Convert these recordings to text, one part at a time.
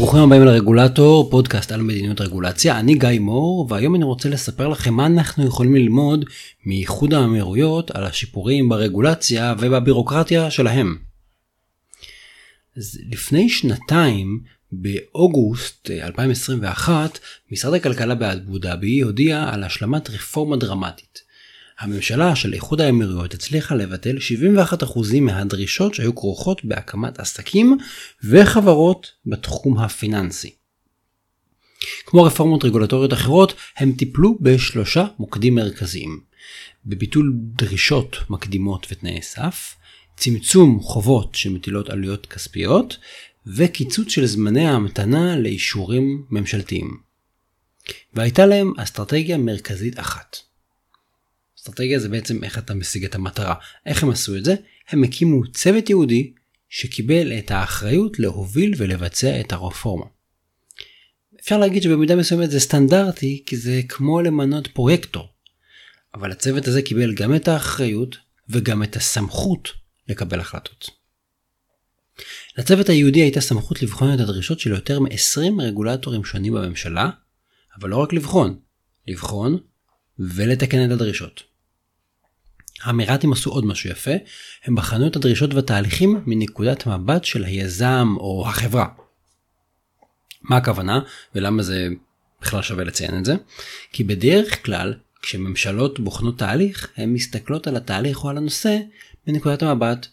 ברוכים הבאים לרגולטור, פודקאסט על מדיניות רגולציה. אני גיא מור, והיום אני רוצה לספר לכם מה אנחנו יכולים ללמוד מאיחוד האמירויות על השיפורים ברגולציה ובבירוקרטיה שלהם. אז לפני שנתיים, באוגוסט 2021, משרד הכלכלה באבו דאבי הודיע על השלמת רפורמה דרמטית. הממשלה של איחוד האמירויות הצליחה לבטל 71% מהדרישות שהיו כרוכות בהקמת עסקים וחברות בתחום הפיננסי. כמו רפורמות רגולטוריות אחרות, הם טיפלו בשלושה מוקדים מרכזיים: בביטול דרישות מקדימות ותנאי סף, צמצום חובות שמטילות עלויות כספיות, וקיצוץ של זמני ההמתנה לאישורים ממשלתיים. והייתה להם אסטרטגיה מרכזית אחת. אסטרטגיה זה בעצם איך אתה משיג את המטרה. איך הם עשו את זה? הם הקימו צוות יהודי שקיבל את האחריות להוביל ולבצע את הרפורמה. אפשר להגיד שבמידה מסוימת זה סטנדרטי, כי זה כמו למנות פרויקטור. אבל הצוות הזה קיבל גם את האחריות וגם את הסמכות לקבל החלטות. לצוות היהודי הייתה סמכות לבחון את הדרישות של יותר מ-20 רגולטורים שונים בממשלה, אבל לא רק לבחון ולתקן את הדרישות. האמירתים עשו עוד משהו יפה, הם בחנו את הדרישות והתהליכים מנקודת מבט של היזם או החברה. מה הכוונה ולמה זה בכלל שווה לציין את זה? כי בדרך כלל, כשממשלות בוחנות תהליך, הן מסתכלות על התהליך או על הנושא מנקודת המבט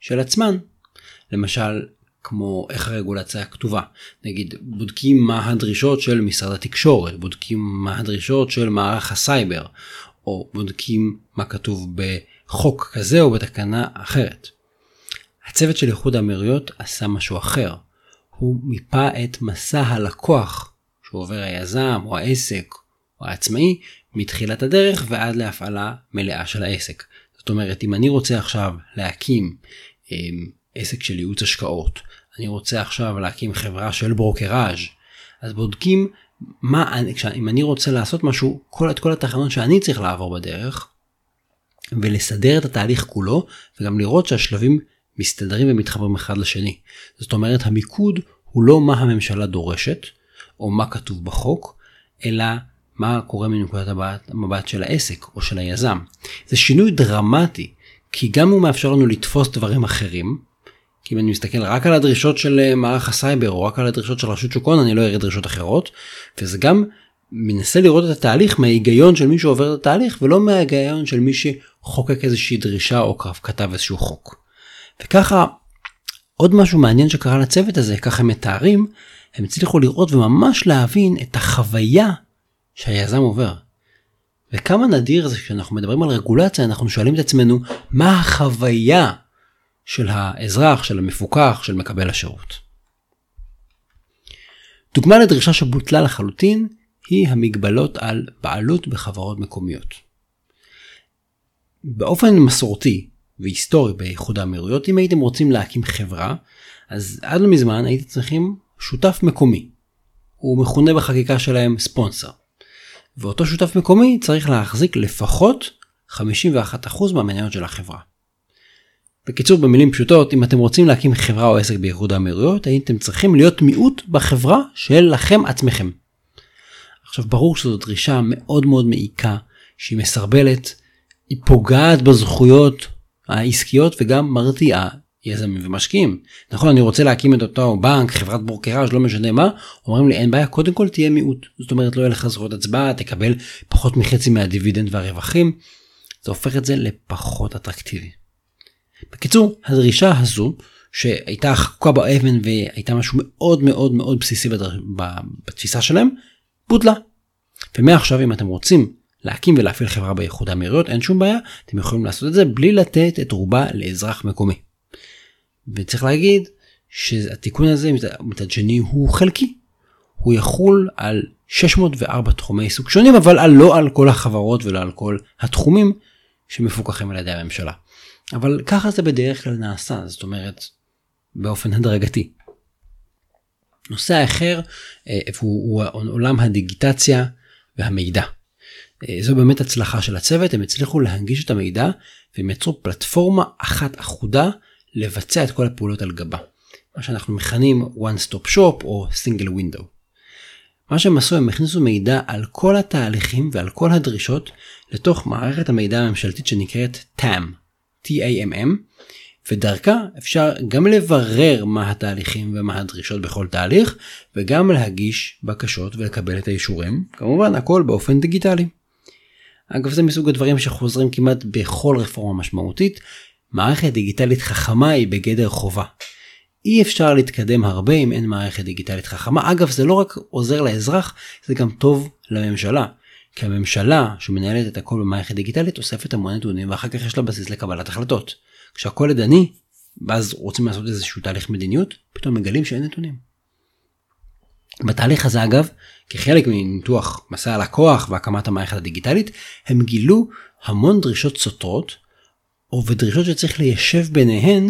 של עצמן. למשל, כמו איך הרגולציה הכתובה. נגיד, בודקים מה הדרישות של משרד התקשורת, בודקים מה הדרישות של מערך הסייבר, או בודקים מה כתוב בחוק כזה או בתקנה אחרת. הצוות של איחוד האמירויות עשה משהו אחר. הוא מיפה את מסע הלקוח שעובר היזם או העסק או העצמאי מתחילת הדרך ועד להפעלה מלאה של העסק. זאת אומרת, אם אני רוצה עכשיו להקים עסק של ייעוץ השקעות, אני רוצה עכשיו להקים חברה של ברוקראז', אז בודקים אם אני רוצה לעשות משהו, כל התחנות שאני צריך לעבור בדרך, ולסדר את התהליך כולו, וגם לראות שהשלבים מסתדרים ומתחברים אחד לשני. זאת אומרת, המיקוד הוא לא מה הממשלה דורשת, או מה כתוב בחוק, אלא מה קורה מנקודת המבט של העסק או של היזם. זה שינוי דרמטי, כי גם הוא מאפשר לנו לתפוס דברים אחרים, כי אם אני מסתכל רק על הדרישות של מערך הסייבר, או רק על הדרישות של רשות שוק ההון, אני לא אראה דרישות אחרות, וזה גם מנסה לראות את התהליך מההיגיון של מי שעובר את התהליך, ולא מההיגיון של מי שחוקק איזושהי דרישה, או כתב איזשהו חוק. וככה, עוד משהו מעניין שקרה לצוות הזה, ככה הם מתארים, הם הצליחו לראות וממש להבין את החוויה שהיזם עובר. וכמה נדיר זה כשאנחנו מדברים על רגולציה, אנחנו שואלים את עצמנו, מה החוויה של האזרח, של המפוקח, של מקבל השירות? דוגמה לדרישה שבוטלה לחלוטין, היא המגבלות על בעלות בחברות מקומיות. באופן מסורתי והיסטורי באיחוד האמירויות, אם הייתם רוצים להקים חברה, אז עד לא מזמן הייתם צריכים שותף מקומי. הוא מכונה בחקיקה שלהם ספונסר. ואותו שותף מקומי צריך להחזיק לפחות 51% מהמניות של החברה. בקיצור, במילים פשוטות, אם אתם רוצים להקים חברה או עסק באיחוד האמירויות, הייתם צריכים להיות מיעוט בחברה שלכם עצמכם. עכשיו, ברור שזו דרישה מאוד מאוד מעיקה, שהיא מסרבלת, היא פוגעת בזכויות העסקיות וגם מרתיעה יזמים ומשקיעים. נכון, אני רוצה להקים את אותו בנק, חברת ברוקראז', לא משנה מה, אומרים לי, אין בעיה, קודם כל תהיה מיעוט. זאת אומרת, לא יהיה לך זכויות הצבעה, תקבל פחות מחצי מהדיבידנד והרווחים. זה הופך את זה לפחות אטרקטיבי. בקיצור, הדרישה הזו, שהייתה חקוקה באבן והייתה משהו מאוד מאוד מאוד בסיסי בתפיסה שלהם, בוטלה. ומעכשיו, אם אתם רוצים להקים ולהפעיל חברה באיחוד האמירויות, אין שום בעיה, אתם יכולים לעשות את זה בלי לתת את רובה לאזרח מקומי. וצריך להגיד שהתיקון הזה מצד שני הוא חלקי. הוא יחול על 604 תחומי עיסוק שונים, אבל לא על כל החברות ולא על כל התחומים שמפוקחים על ידי הממשלה. אבל ככה זה בדרך כלל נעשה, זאת אומרת, באופן הדרגתי. נושא האחר הוא עולם הדיגיטציה והמידע. זו באמת הצלחה של הצוות, הם הצליחו להנגיש את המידע והם יצרו פלטפורמה אחת אחודה לבצע את כל הפעולות על גבה. מה שאנחנו מכנים one stop shop או single window. מה שהם עשו, הם הכניסו מידע על כל התהליכים ועל כל הדרישות לתוך מערכת המידע הממשלתית שנקראת TAMM, TAMM, ודרכה אפשר גם לברר מה התהליכים ומה הדרישות בכל תהליך, וגם להגיש בקשות ולקבל את האישורים, כמובן הכל באופן דיגיטלי. אגב, זה מסוג הדברים שחוזרים כמעט בכל רפורמה משמעותית, מערכת דיגיטלית חכמה היא בגדר חובה. אי אפשר להתקדם הרבה אם אין מערכת דיגיטלית חכמה. אגב, זה לא רק עוזר לאזרח, זה גם טוב לממשלה. כי הממשלה שמנהלת את הכל במערכת דיגיטלית אוספת המון נתונים, ואחר כך יש לה בסיס לקבלת החלטות. כשהכל ידני, ואז רוצים לעשות איזשהו תהליך מדיניות, פתאום מגלים שאין נתונים. בתהליך הזה אגב, כחלק מניתוח מסע הלקוח והקמת המערכת הדיגיטלית, הם גילו המון דרישות סותרות, ודרישות שצריך ליישב ביניהן,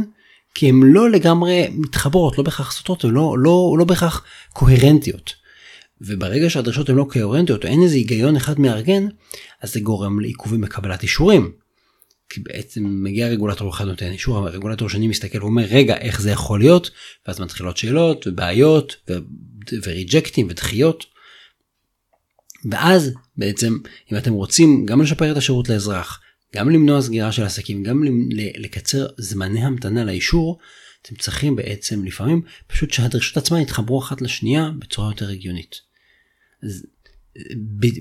כי הן לא לגמרי מתחברות, לא בהכרח סותרות, הן לא בהכרח קוהרנטיות. וברגע שהדרישות הן לא קוהרנטיות, או אין איזה היגיון אחד מארגן, אז זה גורם לעיכובים בקבלת אישורים. כי בעצם מגיע רגולטור אחד נותן אישור, הרגולטור שני מסתכל ואומר, רגע, איך זה יכול להיות? ואז מתחילות שאלות ובעיות וריג'קטים ודחיות. ואז בעצם, אם אתם רוצים גם לשפר את השירות לאזרח, גם למנוע סגירה של עסקים, גם לקצר זמני המתנה לאישור, אתם צריכים בעצם לפעמים פשוט שהדרישות עצמן יתחברו אחת לשנייה בצורה יותר רגיונית. אז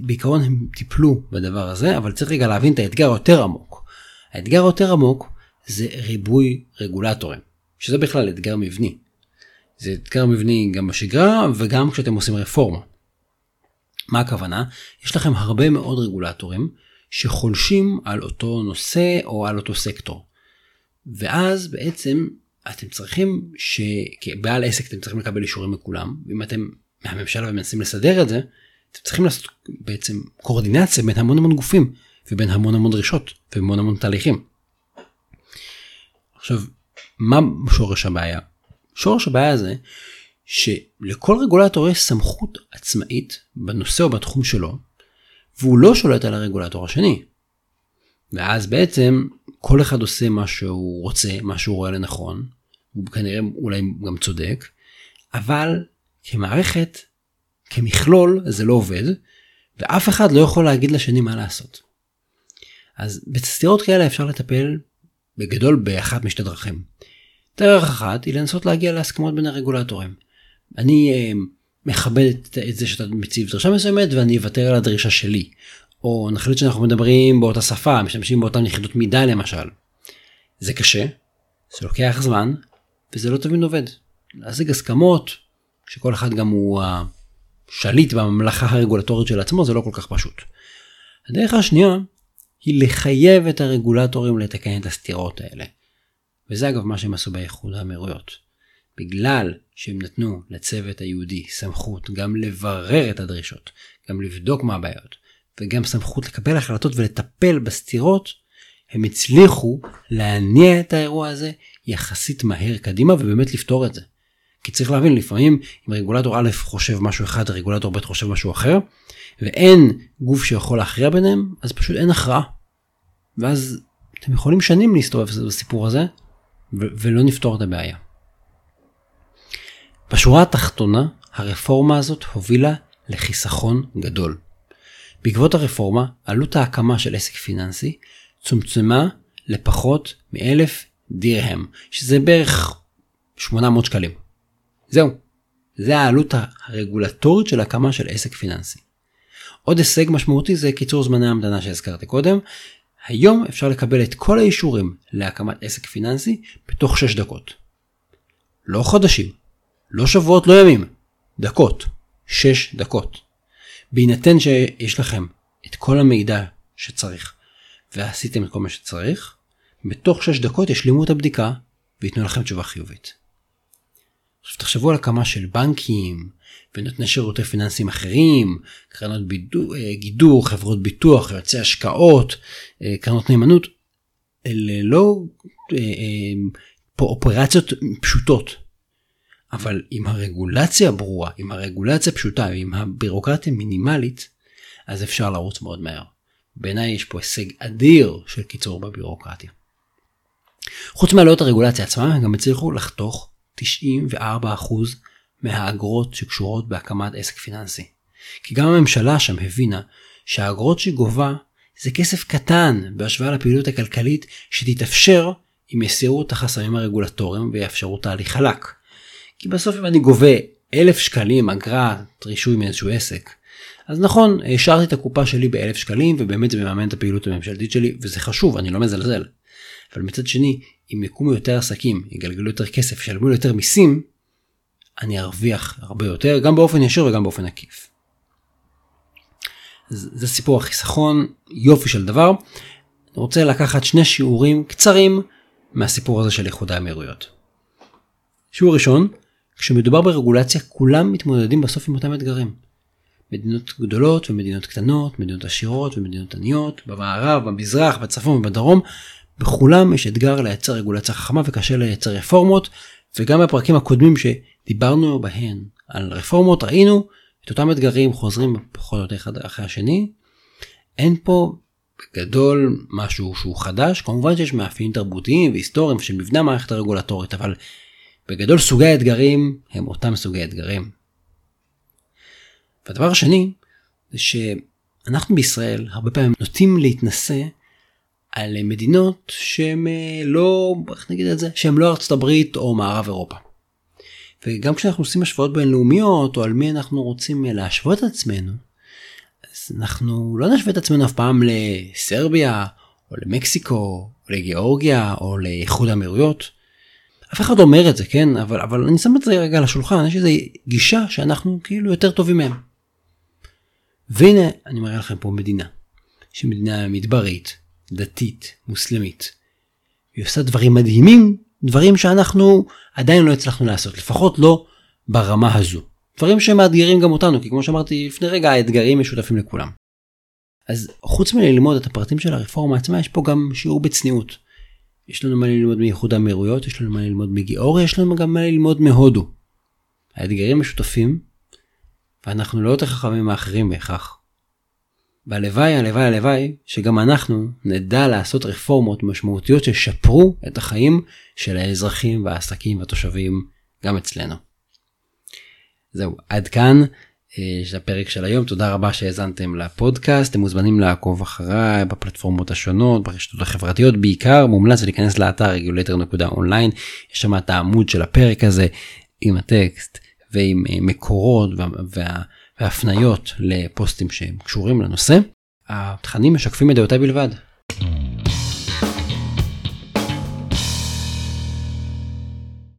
בעיקרון הם טיפלו בדבר הזה, אבל צריך רגע להבין את האתגר יותר עמוק. האתגר יותר עמוק זה ריבוי רגולטורים, שזה בכלל אתגר מבני. זה אתגר מבני גם בשגרה וגם כשאתם עושים רפורמה. מה הכוונה? יש לכם הרבה מאוד רגולטורים, שחולשים על אותו נושא או על אותו סקטור. ואז בעצם אתם צריכים כבעל עסק אתם צריכים לקבל אישורים מכולם, ואם אתם מהממשלה ומנסים לסדר את זה, אתם צריכים לעשות בעצם קורדינציה בין המון המון גופים, ובין המון המון דרישות, ובין המון תהליכים. עכשיו, מה שורש הבעיה? שורש הבעיה זה, שלכל רגולטור יש סמכות עצמאית בנושא או בתחום שלו, והוא לא שולט על הרגולטור השני. ואז בעצם כל אחד עושה מה שהוא רוצה, מה שהוא רואה לנכון, הוא כנראה אולי גם צודק, אבל כמערכת, כמכלול, זה לא עובד, ואף אחד לא יכול להגיד לשני מה לעשות. אז בסתירות כאלה אפשר לטפל בגדול באחת משתי דרכים. דרך אחת היא לנסות להגיע להסכמות בין הרגולטורים. אני מכבד את זה שאתה מציב דרישה מסוימת ואני אוותר על הדרישה שלי. או נחליט שאנחנו מדברים באותה שפה, משתמשים באותן יחידות מידה למשל. זה קשה, זה לוקח זמן, וזה לא תמיד עובד. להשיג הסכמות, שכל אחד גם הוא השליט בממלכה הרגולטורית של עצמו, זה לא כל כך פשוט. הדרך השנייה היא לחייב את הרגולטורים לתקן את הסתירות האלה. וזה אגב מה שהם עשו באיחוד האמירויות. בגלל שהם נתנו לצוות היהודי סמכות גם לברר את הדרישות, גם לבדוק מה הבעיות, וגם סמכות לקבל החלטות ולטפל בסתירות, הם הצליחו להניע את האירוע הזה יחסית מהר קדימה ובאמת לפתור את זה. כי צריך להבין, לפעמים אם רגולטור א' חושב משהו אחד, רגולטור ב' חושב משהו אחר, ואין גוף שיכול להכריע ביניהם, אז פשוט אין הכרעה. ואז אתם יכולים שנים להסתובב בסיפור הזה, ולא נפתור את הבעיה. בשורה התחתונה, הרפורמה הזאת הובילה לחיסכון גדול. בעקבות הרפורמה, עלות ההקמה של עסק פיננסי צומצמה לפחות מ1,000 דירהם, שזה בערך 800 שקלים. זהו, זה העלות הרגולטורית של הקמה של עסק פיננסי. עוד הישג משמעותי זה קיצור זמני המתנה שהזכרתי קודם. היום אפשר לקבל את כל האישורים להקמת עסק פיננסי בתוך 6 דקות. לא חודשים. לא שבועות, לא ימים, דקות, 6 דקות. בהינתן שיש לכם את כל המידע שצריך, ועשיתם את כל מה שצריך, בתוך 6 דקות ישלימו את הבדיקה, ויתנו לכם תשובה חיובית. עכשיו תחשבו על הקמה של בנקים, ונותני שירותי פיננסים אחרים, קרנות גידור, חברות ביטוח, יועצי השקעות, קרנות נאמנות, אלה לא אופרציות פשוטות, אבל עם הרגולציה ברורה, עם הרגולציה פשוטה, עם הבירוקרטיה מינימלית, אז אפשר לרוץ מאוד מהר. בעיניי יש פה הישג אדיר של קיצור בבירוקרטיה. חוץ מעלויות הרגולציה עצמה, הם גם הצליחו לחתוך 94% מהאגרות שקשורות בהקמת עסק פיננסי. כי גם הממשלה שם הבינה שהאגרות שגובה זה כסף קטן בהשוואה לפעילות הכלכלית שתתאפשר אם יסירו את החסמים הרגולטוריים ויאפשרו תהליך חלק. כי בסוף אם אני גובה 1,000 שקלים אגרת רישוי מאיזשהו עסק, אז נכון, השארתי את הקופה שלי ב1,000 שקלים, ובאמת זה מממן את הפעילות הממשלתית שלי, וזה חשוב, אני לא מזלזל. אבל מצד שני, אם יקומו יותר עסקים, יגלגלו יותר כסף, ישלמו יותר מיסים, אני ארוויח הרבה יותר, גם באופן ישיר וגם באופן עקיף. זה סיפור החיסכון, יופי של דבר. אני רוצה לקחת 2 שיעורים קצרים מהסיפור הזה של איחוד האמירויות. שיעור ראשון, כשמדובר ברגולציה, כולם מתמודדים בסוף עם אותם אתגרים. מדינות גדולות ומדינות קטנות, מדינות עשירות ומדינות עניות, במערב, במזרח, בצפון ובדרום, בכולם יש אתגר לייצר רגולציה חכמה וקשה לייצר רפורמות, וגם בפרקים הקודמים שדיברנו בהן על רפורמות, ראינו את אותם אתגרים חוזרים פחות אחד אחרי השני. אין פה בגדול משהו שהוא חדש, כמובן שיש מאפיינים תרבותיים והיסטוריים של מבנה מערכת הרגולטורית, אבל בגדול סוגי האתגרים הם אותם סוגי אתגרים. והדבר השני, זה שאנחנו בישראל הרבה פעמים נוטים להתנסה על מדינות שהן לא, איך נגיד את זה, שהן לא ארצות הברית או מערב אירופה. וגם כשאנחנו עושים השוואות בינלאומיות, או על מי אנחנו רוצים להשוות את עצמנו, אז אנחנו לא נשווה את עצמנו אף פעם לסרביה, או למקסיקו, או לגיאורגיה, או לאיחוד האמירויות. אף אחד אומר את זה, כן? אבל אני שם את זה רגע לשולחן, יש איזו גישה שאנחנו כאילו יותר טובים מהם. והנה, אני מראה לכם פה מדינה, שהיא מדינה מדברית, דתית, מוסלמית. היא עושה דברים מדהימים, דברים שאנחנו עדיין לא הצלחנו לעשות, לפחות לא ברמה הזו. דברים שמאתגרים גם אותנו, כי כמו שאמרתי לפני רגע, האתגרים משותפים לכולם. אז חוץ מללמוד את הפרטים של הרפורמה עצמה, יש פה גם שיעור בצניעות. יש לנו מה ללמוד מאיחוד האמירויות, יש לנו מה ללמוד מגיאורגיה, יש לנו גם מה ללמוד מהודו. האתגרים משותפים, ואנחנו לא יותר חכמים מאחרים בהכרח. והלוואי, הלוואי, הלוואי, שגם אנחנו נדע לעשות רפורמות משמעותיות ששפרו את החיים של האזרחים והעסקים והתושבים גם אצלנו. זהו, עד כאן של הפרק של היום. תודה רבה שהזנתם לפודקאסט. אתם מוזמנים לעקוב אחריי בפלטפורמות השונות, ברשתות החברתיות. בעיקר מומלץ להיכנס לאתר regulator.online. יש שם את העמוד של הפרק הזה עם הטקסט ועם מקורות והפניות לפוסטים שקשורים לנושא. התכנים משקפים את דעותיי בלבד.